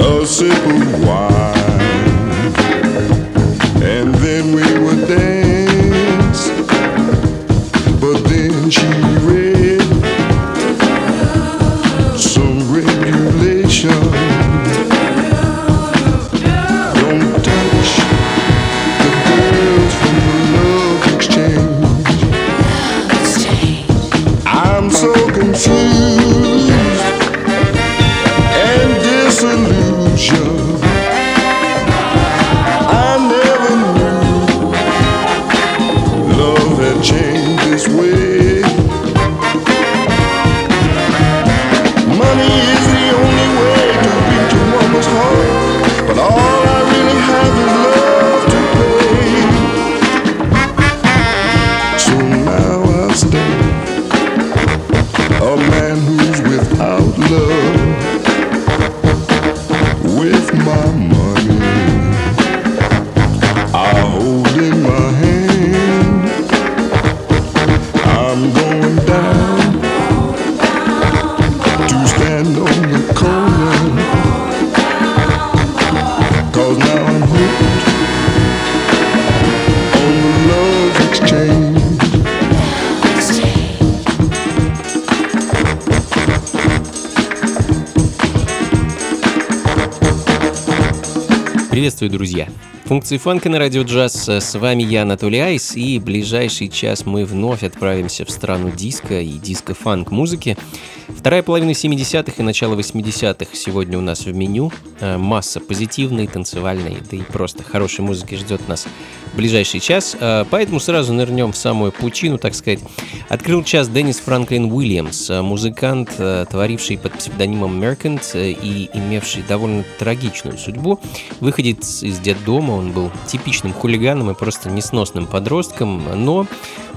A sip of wine Приветствую, друзья! Функции фанка на радио джаз. С вами я, Анатолий Айс, и в ближайший час мы вновь отправимся в страну диско и диско-фанк музыки. Вторая половина 70-х и начало 80-х сегодня у нас в меню. Масса позитивной, танцевальной, да и просто хорошей музыки ждет нас в ближайший час. Поэтому сразу нырнем в самую пучину, так сказать. Открыл час Деннис Франклин Уильямс, музыкант, творивший под псевдонимом Меркант и имевший довольно трагичную судьбу. Выходец из детдома, он был типичным хулиганом и просто несносным подростком, но,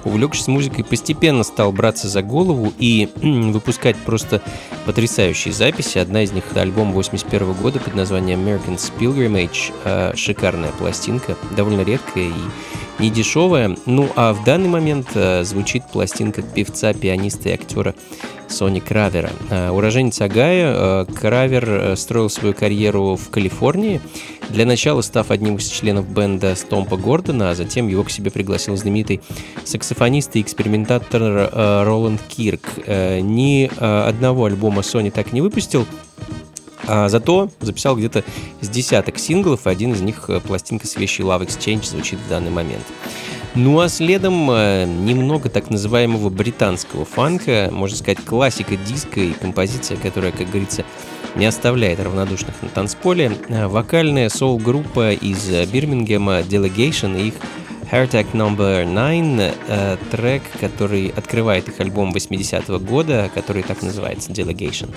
увлекшись музыкой, постепенно стал браться за голову и выпускать просто потрясающие записи. Одна из них — это альбом 81 года под названием Mercan's Pilgrimage. Шикарная пластинка, довольно редкая и недешевая. Ну а в данный момент звучит пластинка певца, пианиста и актера Сони Кравера. Уроженец Огайо, Кравер строил свою карьеру в Калифорнии, для начала став одним из членов бенда Стомпа Гордона, а затем его к себе пригласил знаменитый саксофонист и экспериментатор Роланд Кирк. Ни одного альбома Сони так не выпустил, а зато записал где-то с десяток синглов, и один из них, пластинка с вещью Love Exchange, звучит в данный момент. Ну а следом немного так называемого британского фанка, можно сказать, классика диско и композиция, которая, как говорится, не оставляет равнодушных на танцполе. Вокальная соул-группа из Бирмингема Delegation и их Heartache No. 9, трек, который открывает их альбом 80-го года, который так называется, Delegation.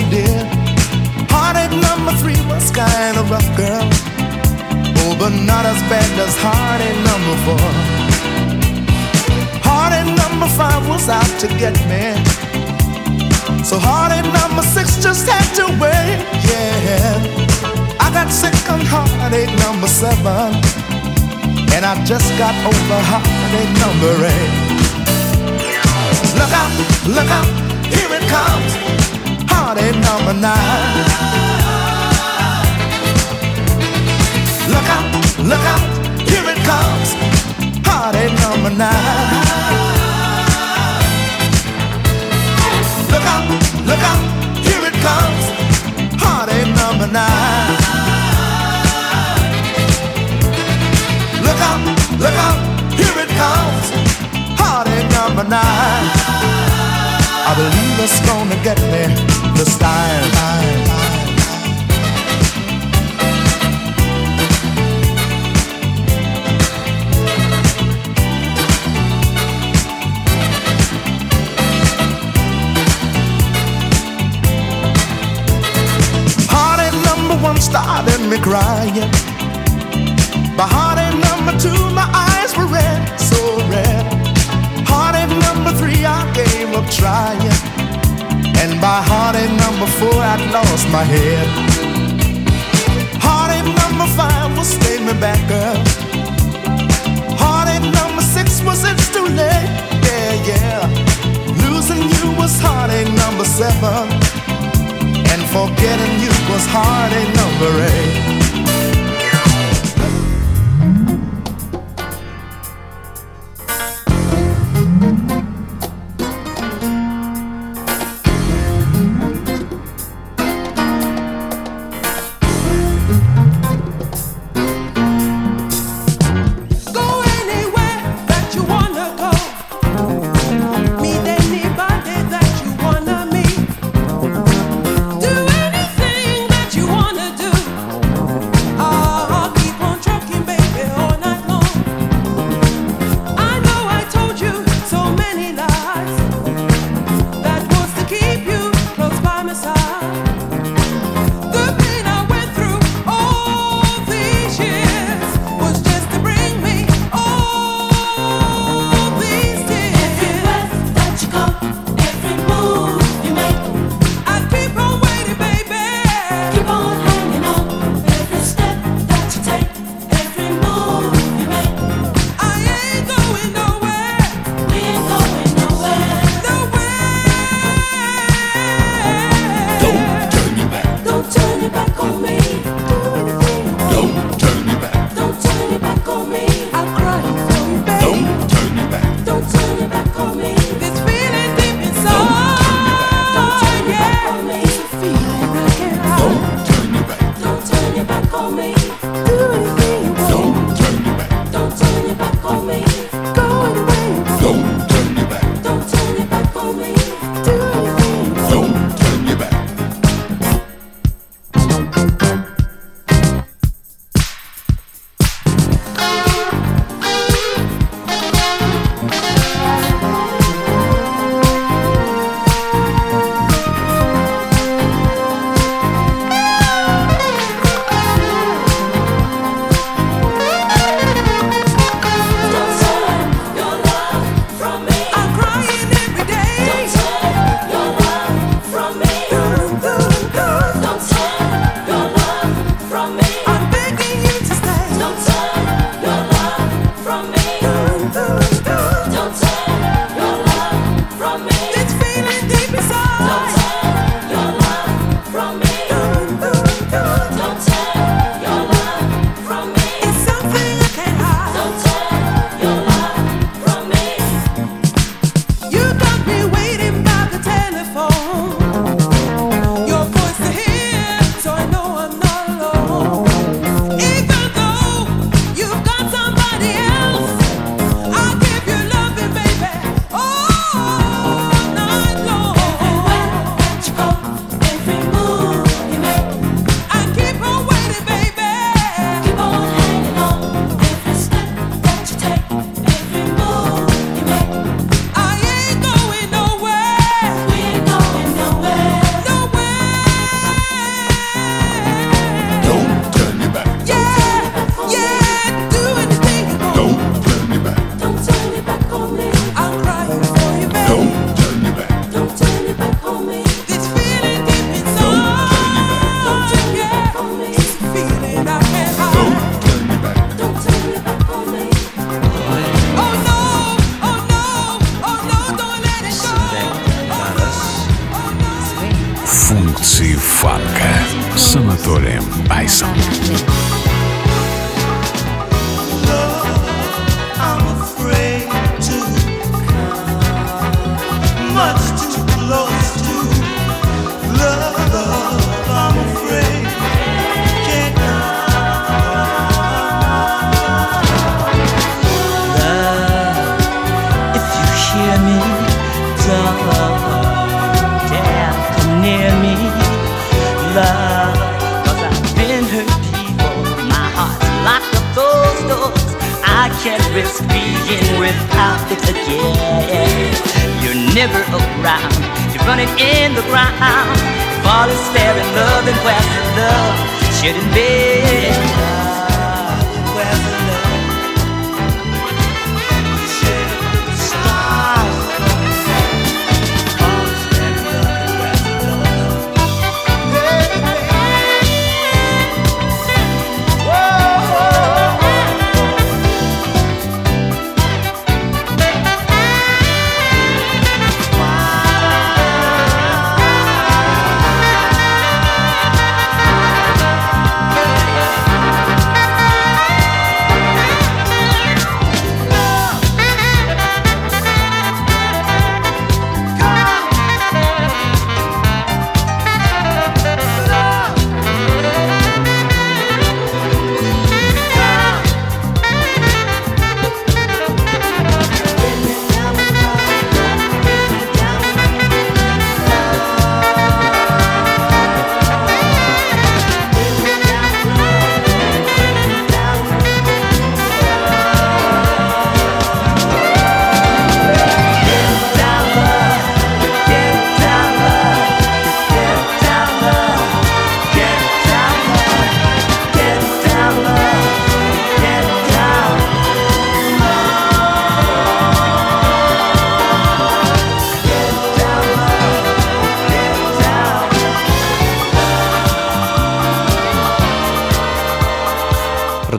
yes it did. Heartache number 3 was kind of rough, girl. Oh, but not as bad as heartache number 4. Heartache number 5 was out to get me. So heartache number 6 just had to wait, yeah. I got sick on heartache number 7, and I just got over heartache number 8. Look out, look out, here it comes, heartache number 9. Look out, here it comes, heartache number 9. Look out, here it comes, heartache number 9. Look out, here it comes, heartache number 9. I believe it's gonna get me this time. Heartache number 1 started me crying. By heartache number 2, my eyes were red, so red. Heartache number 3, I gave up trying, and by heartache number 4, I'd lost my head. Heartache number 5 was staying me back up. Heartache number 6 was it's too late, yeah, yeah. Losing you was heartache number 7, and forgetting you was heartache number 8. функции фанка с Анатолием Айсом. Can't risk being without it again. You're never around, you're running in the ground. Fall is staring, love and where's the love shouldn't be. Where's the love? You should be stars. Fall is staring, love and where's the love?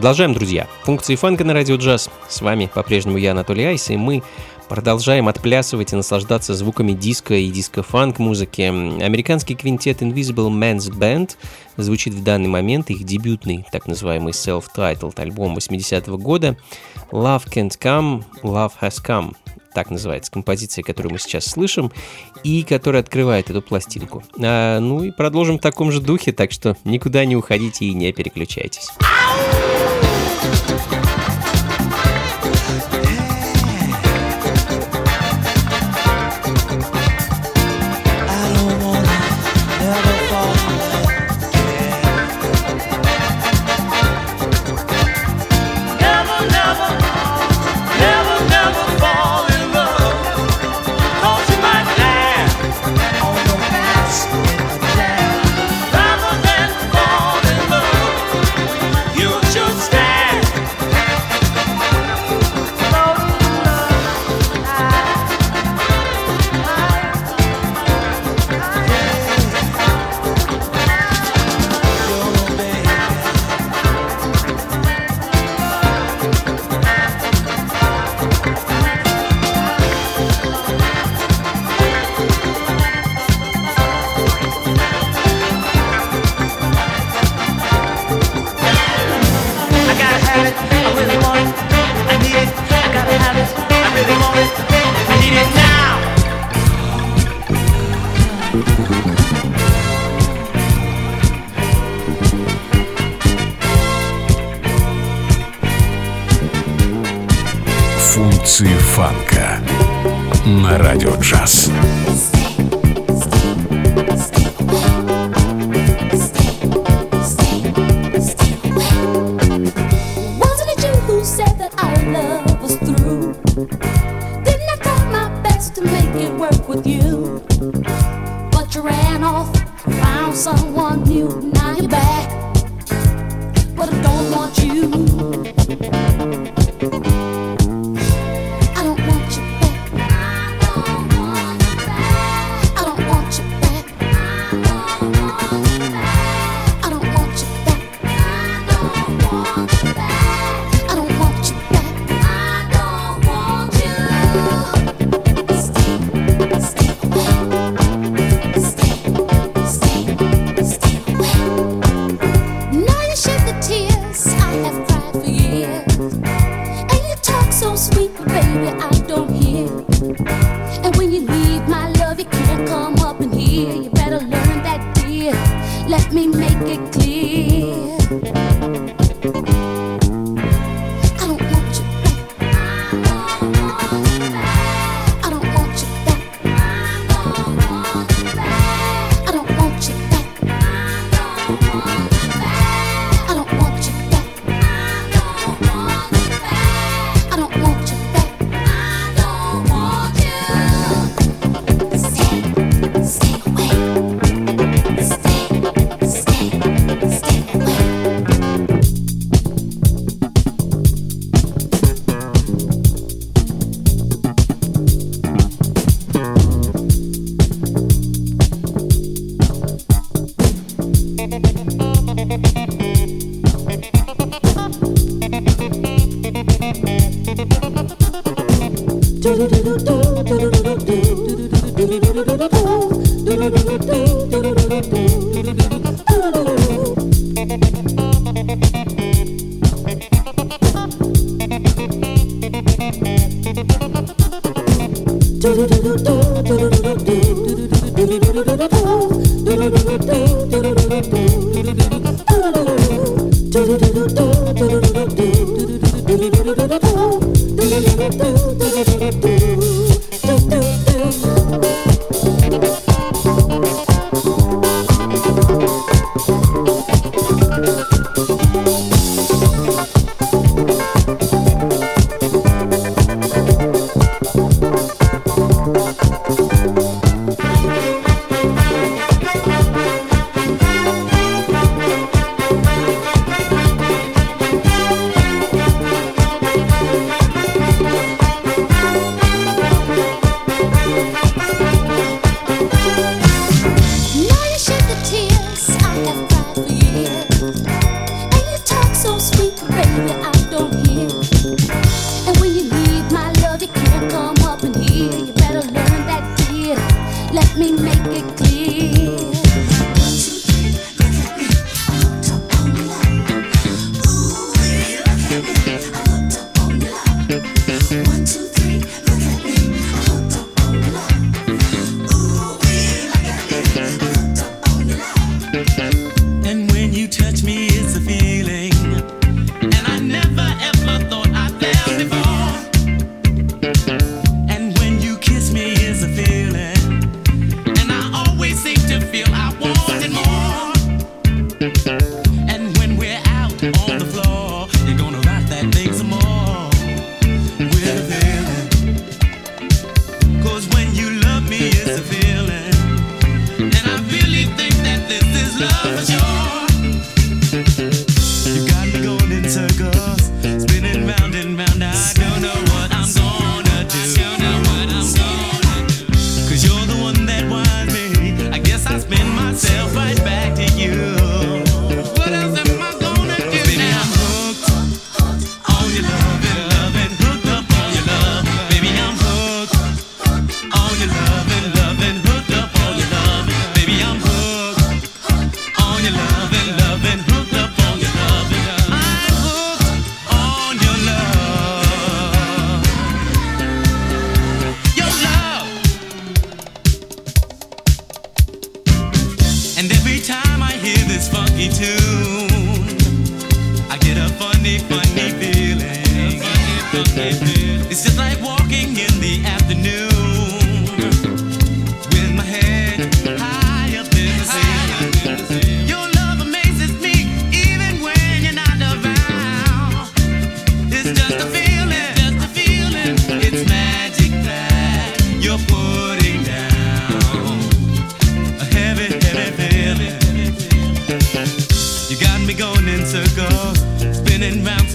Продолжаем, друзья. Функции фанка на радио джаз. С вами по-прежнему я, Анатолий Айс, и мы продолжаем отплясывать и наслаждаться звуками диско и диско-фанк музыки. Американский квинтет Invisible Man's Band звучит в данный момент их дебютный, так называемый self-titled альбом 80-го года Love Can't Come, Love Has Come. Так называется композиция, которую мы сейчас слышим и которая открывает эту пластинку. Ну и продолжим в таком же духе, так что никуда не уходите и не переключайтесь. Фанка на радио джаз. Stay. dear, you better learn that, dear. Let me make it clear. I don't want you back. I don't want you back. I don't want you back. I don't want you back. I don't want you back. I don't want you. Stay away.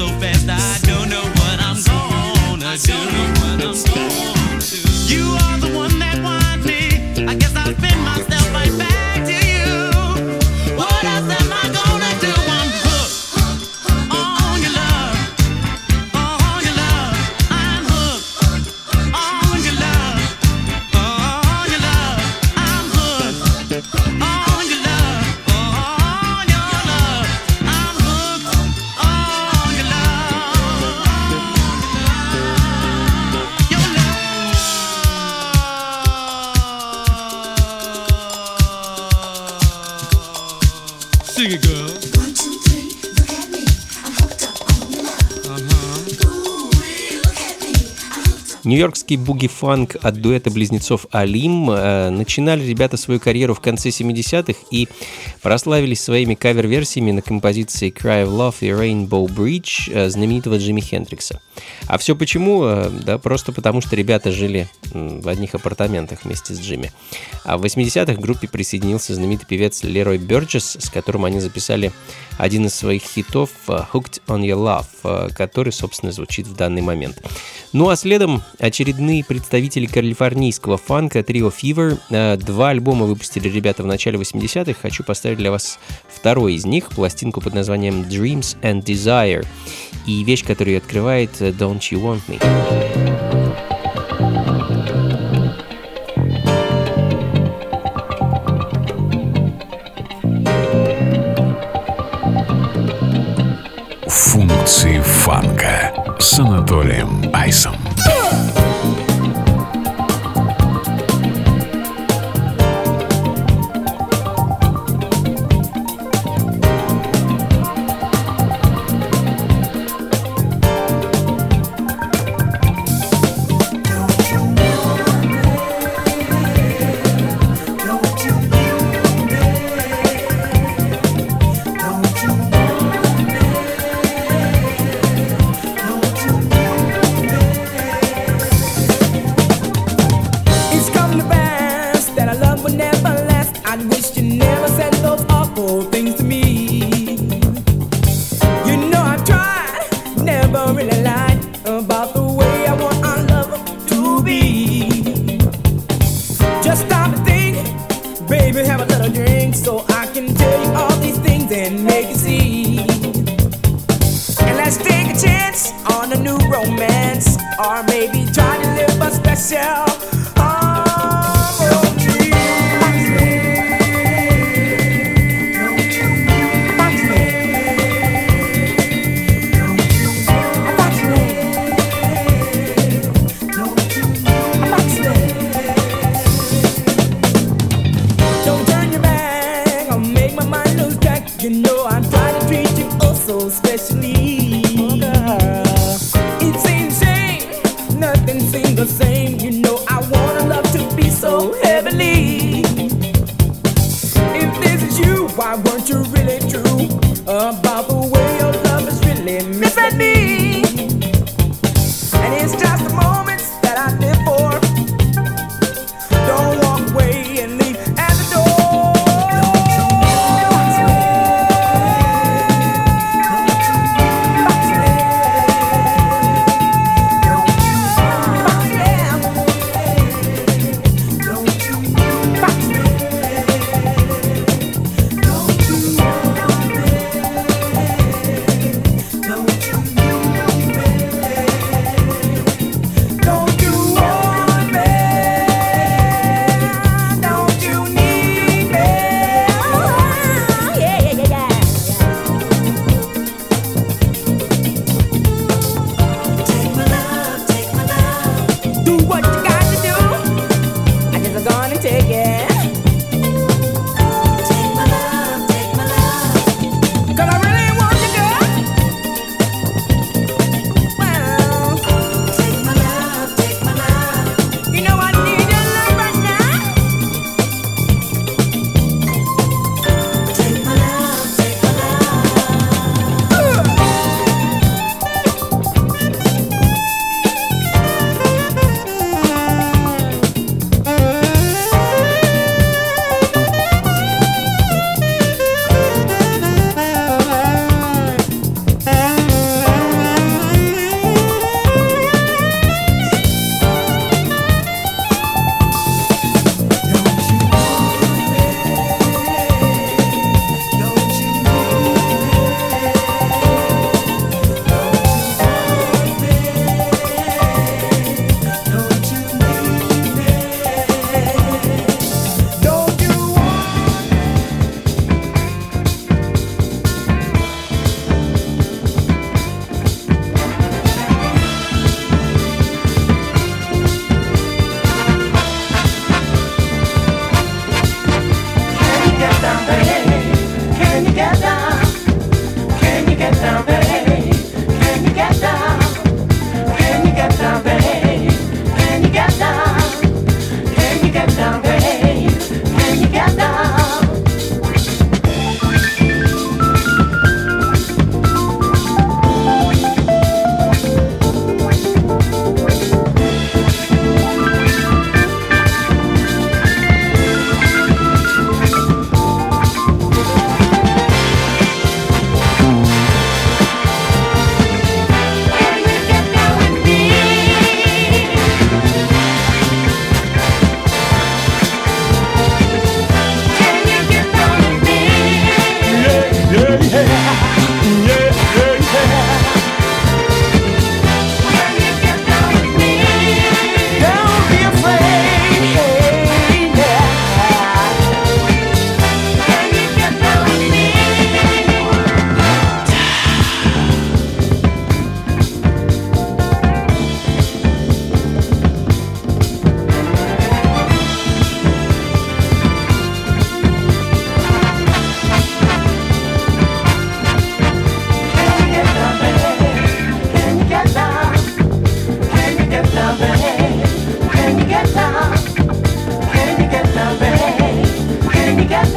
So fast I don't know what I'm going to do. Sing it, girl. One, two, three, look at me. I'm hooked up on your love. Нью-йоркский буги-фанк от дуэта близнецов Alim. Начинали ребята свою карьеру в конце 70-х и прославились своими кавер-версиями на композиции «Cry of Love» и «Rainbow Bridge» знаменитого Джимми Хендрикса. А все почему? Да просто потому, что ребята жили в одних апартаментах вместе с Джимми. А в 80-х к группе присоединился знаменитый певец Лерой Бёрджис, с которым они записали один из своих хитов «Hooked on Your Love», который, собственно, звучит в данный момент. Ну а следом очередные представители калифорнийского фанка «Трио Фивер». Два альбома выпустили ребята в начале 80-х. Хочу поставить для вас второй из них, пластинку под названием «Dreams and Desire». И вещь, которую открывает «Don't You Want Me». Функции фанка с Анатолием Айсом.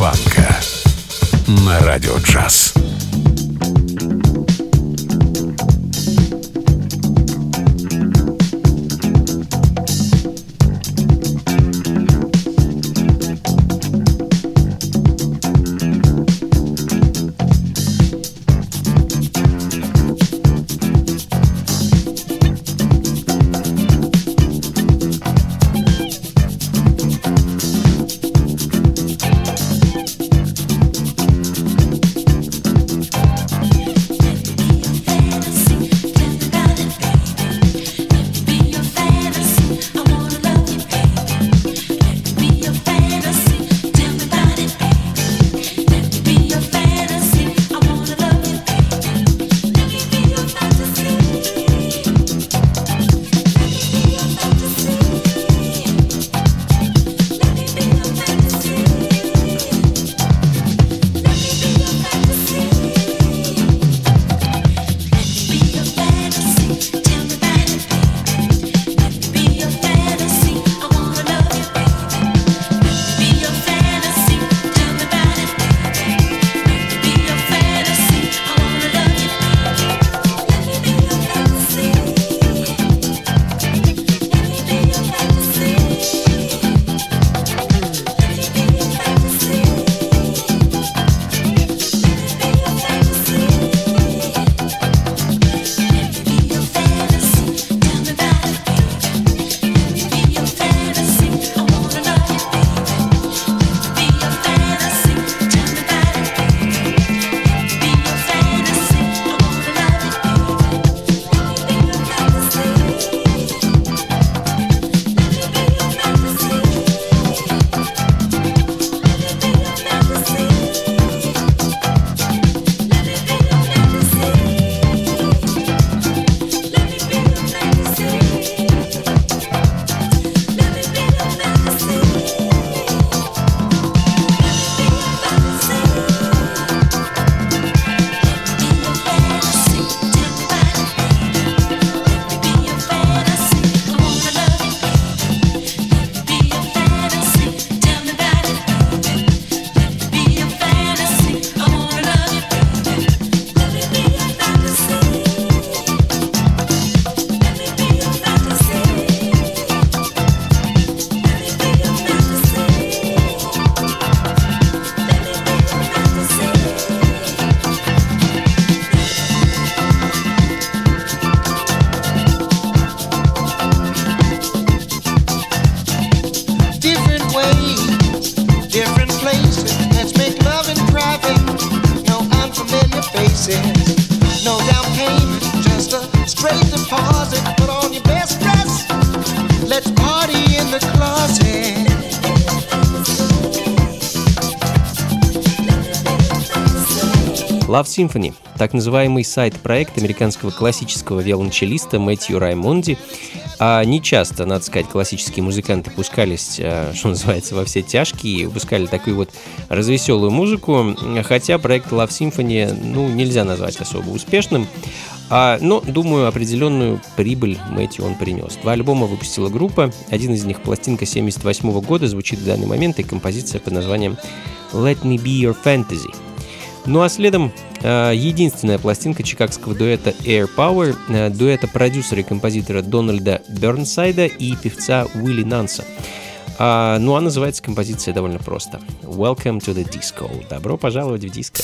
фанка на радио джаз. Love Symphony – так называемый сайд-проект американского классического виолончелиста Мэтью Раймонди. А не часто, надо сказать, классические музыканты пускались, что называется, во все тяжкие, выпускали такую вот развеселую музыку, хотя проект Love Symphony, нельзя назвать особо успешным. Но, думаю, определенную прибыль Мэтью он принес. 2 альбома выпустила группа, один из них пластинка 1978 года, звучит в данный момент, и композиция под названием «Let Me Be Your Fantasy». Ну а следом единственная пластинка чикагского дуэта Air Power, дуэта продюсера и композитора Дональда Бернсайда и певца Уилли Нанса. Ну а называется композиция довольно просто. Welcome to the Disco. Добро пожаловать в диско.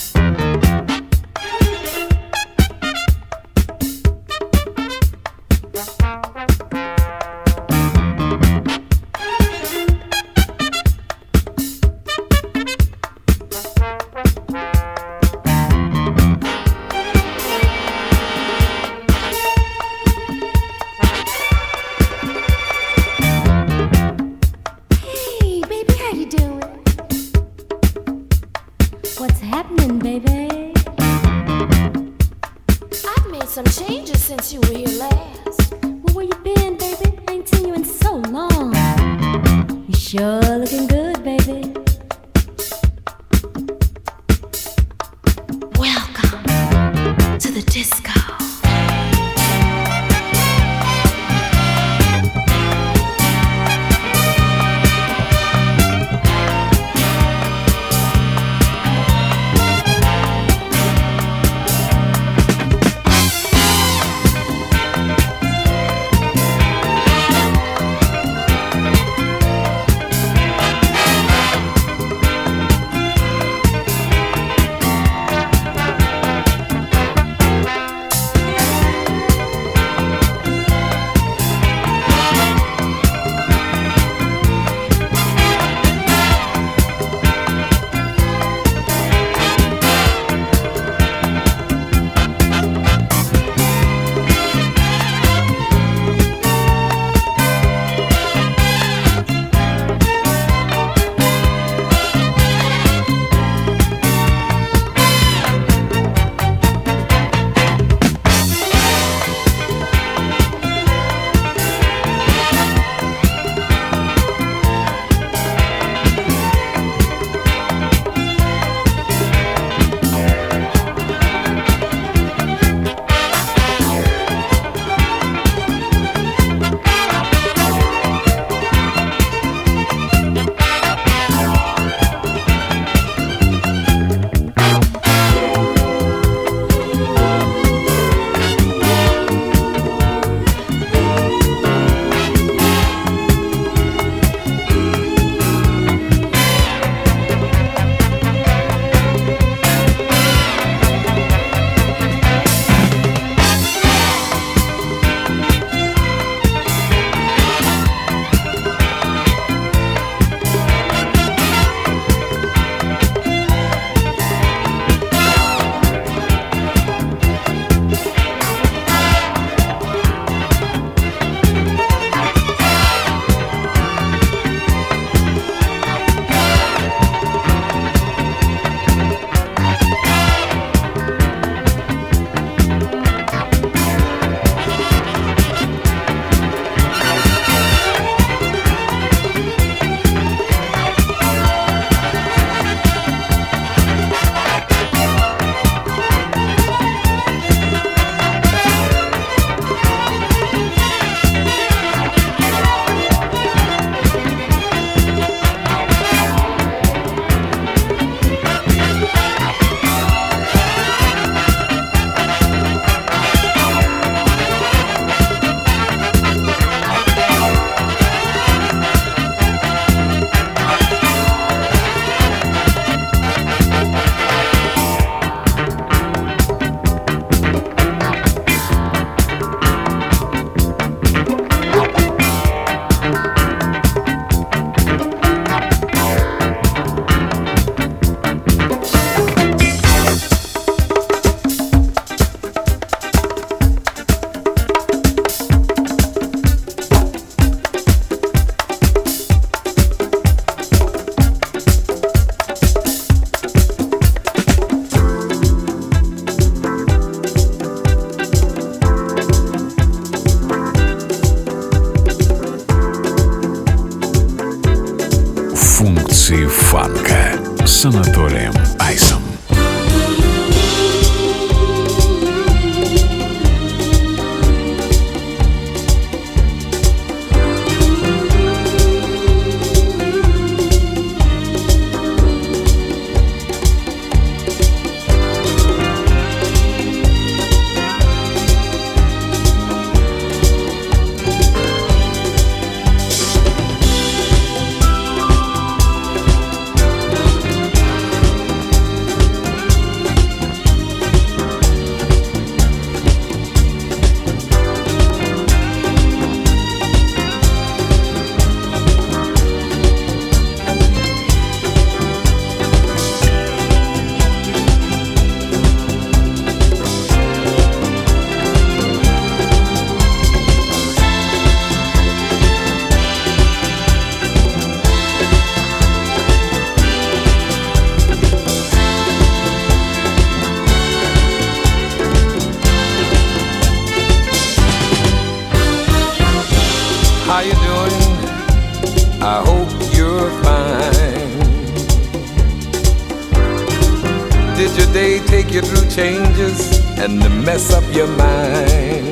changes and to mess up your mind.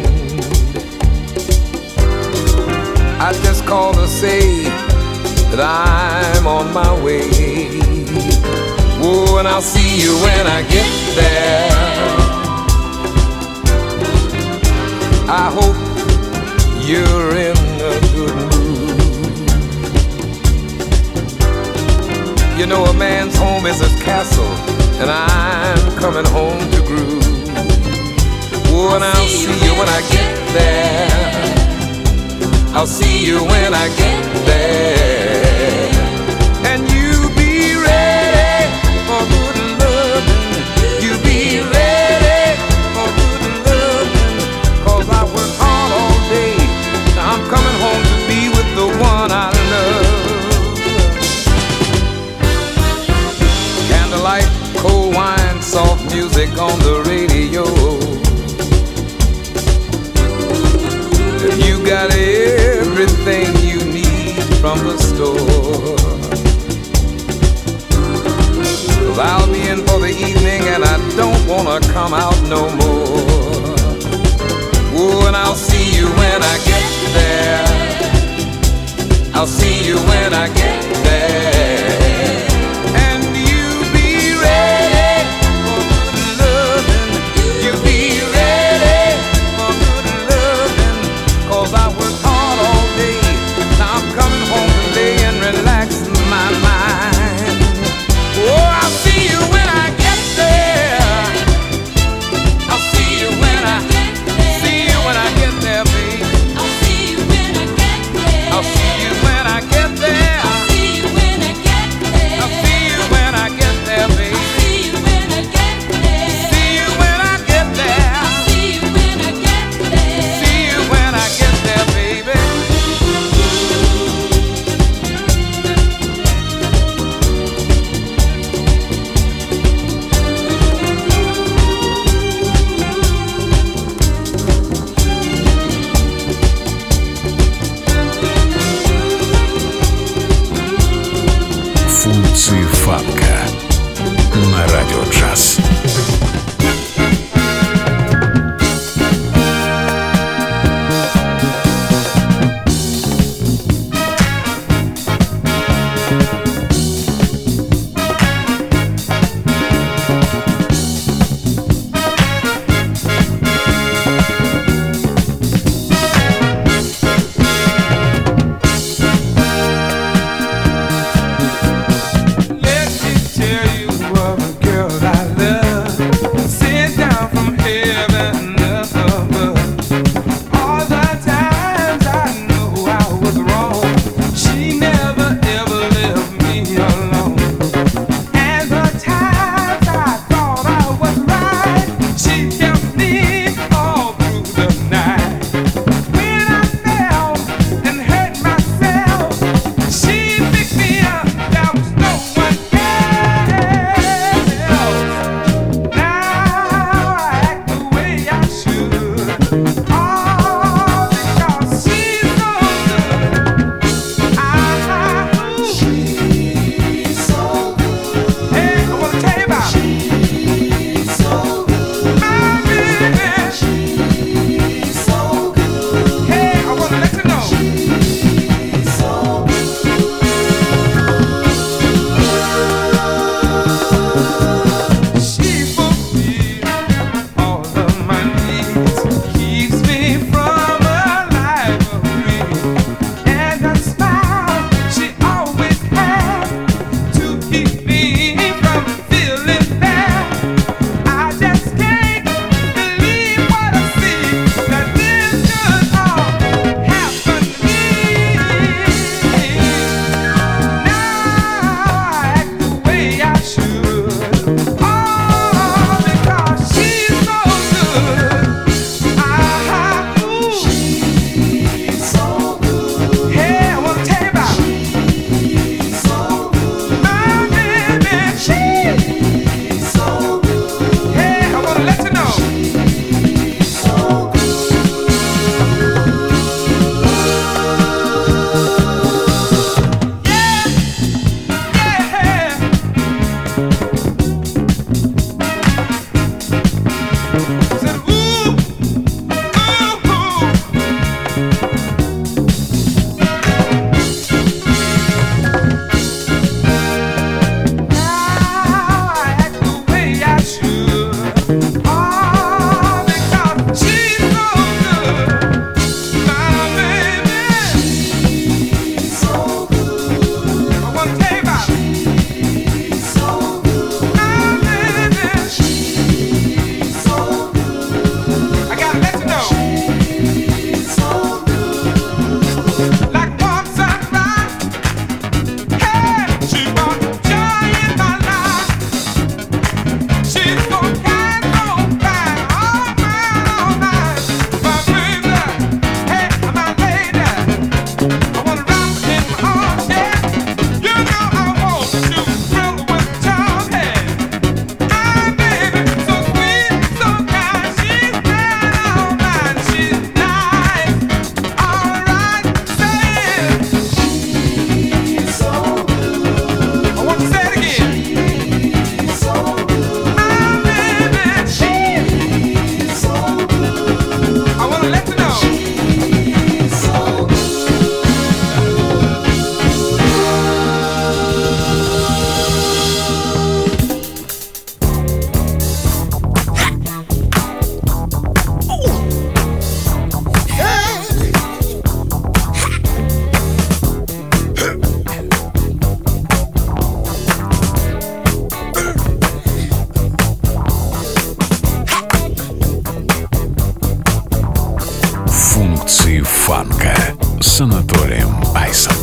I just called to say that I'm on my way. Oh, and I'll see you when I get there. I hope you're in a good mood. You know a man's home is his castle, and I'm coming home to groove. Oh, and I'll see you when I get there. I'll see you when I get there. And you be ready for good loving. You be ready for good loving. 'Cause I work hard all day. Now I'm coming home to be with the one I love. Candlelight, cold wine, soft music on the radio. If you got it, everything you need from the store. 'Cause I'll be in for the evening and I don't wanna come out no more. Oh, and I'll see you when I get there. I'll see you when I get there. And you be ready for good loving. You be ready for good loving. 'Cause I work hard. Порции фанка с Анатолием Айсом.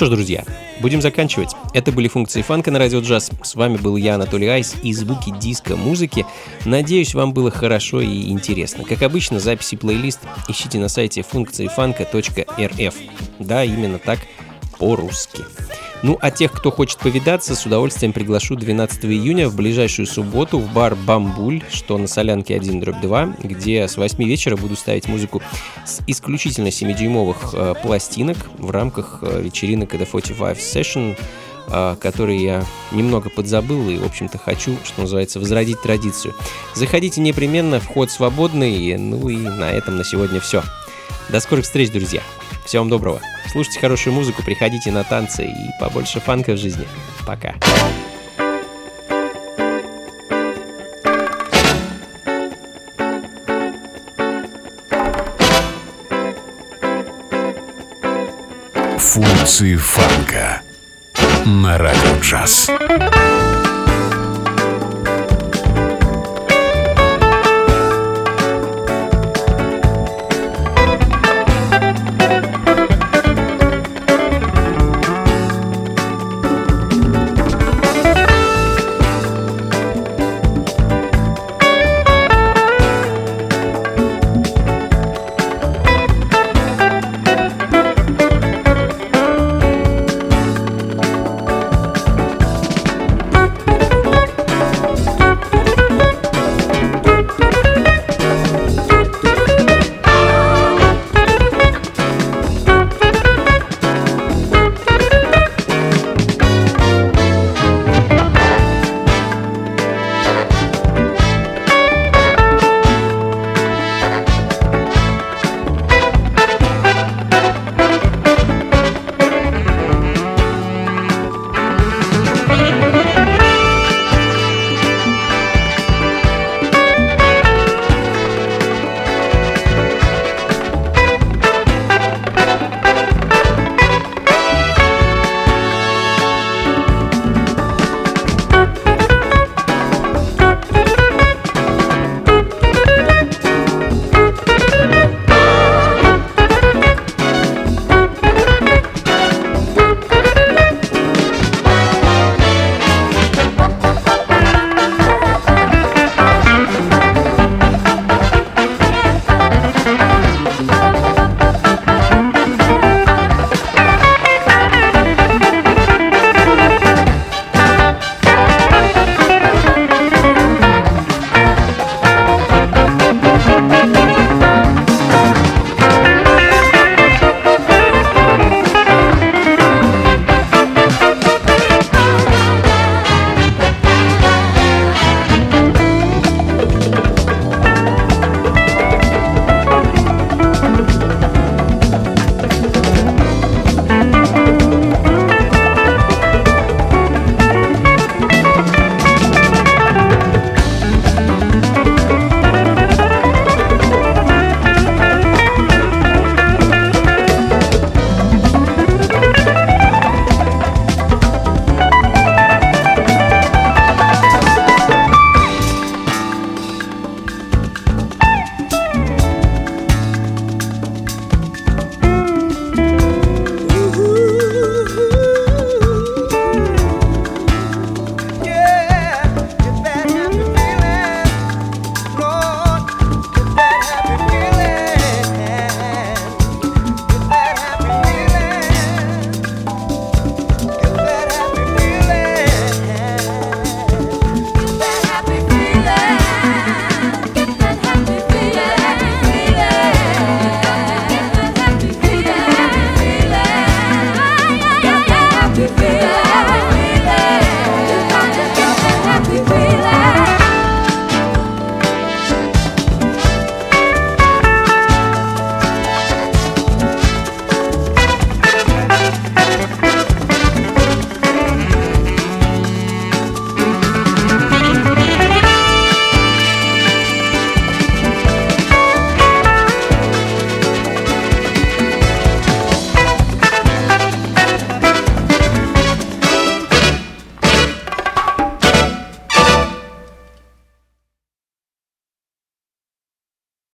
что ж, друзья, будем заканчивать. Это были функции фанка на Радио Джаз. С вами был я, Анатолий Айс, и звуки диско-музыки. Надеюсь, вам было хорошо и интересно. Как обычно, записи плейлист ищите на сайте функциифанка.рф. Да, именно так, по-русски. Ну, а тех, кто хочет повидаться, с удовольствием приглашу 12 июня в ближайшую субботу в бар «Бамбуль», что на Солянке 1/2, где с 8 вечера буду ставить музыку с исключительно 7-дюймовых пластинок в рамках вечеринок The 45 Session, которые я немного подзабыл и, в общем-то, хочу, что называется, возродить традицию. Заходите непременно, вход свободный. Ну и на этом на сегодня все. До скорых встреч, друзья! Всего вам доброго. Слушайте хорошую музыку, приходите на танцы и побольше фанка в жизни. Пока. Функции фанка на Радио Джаз.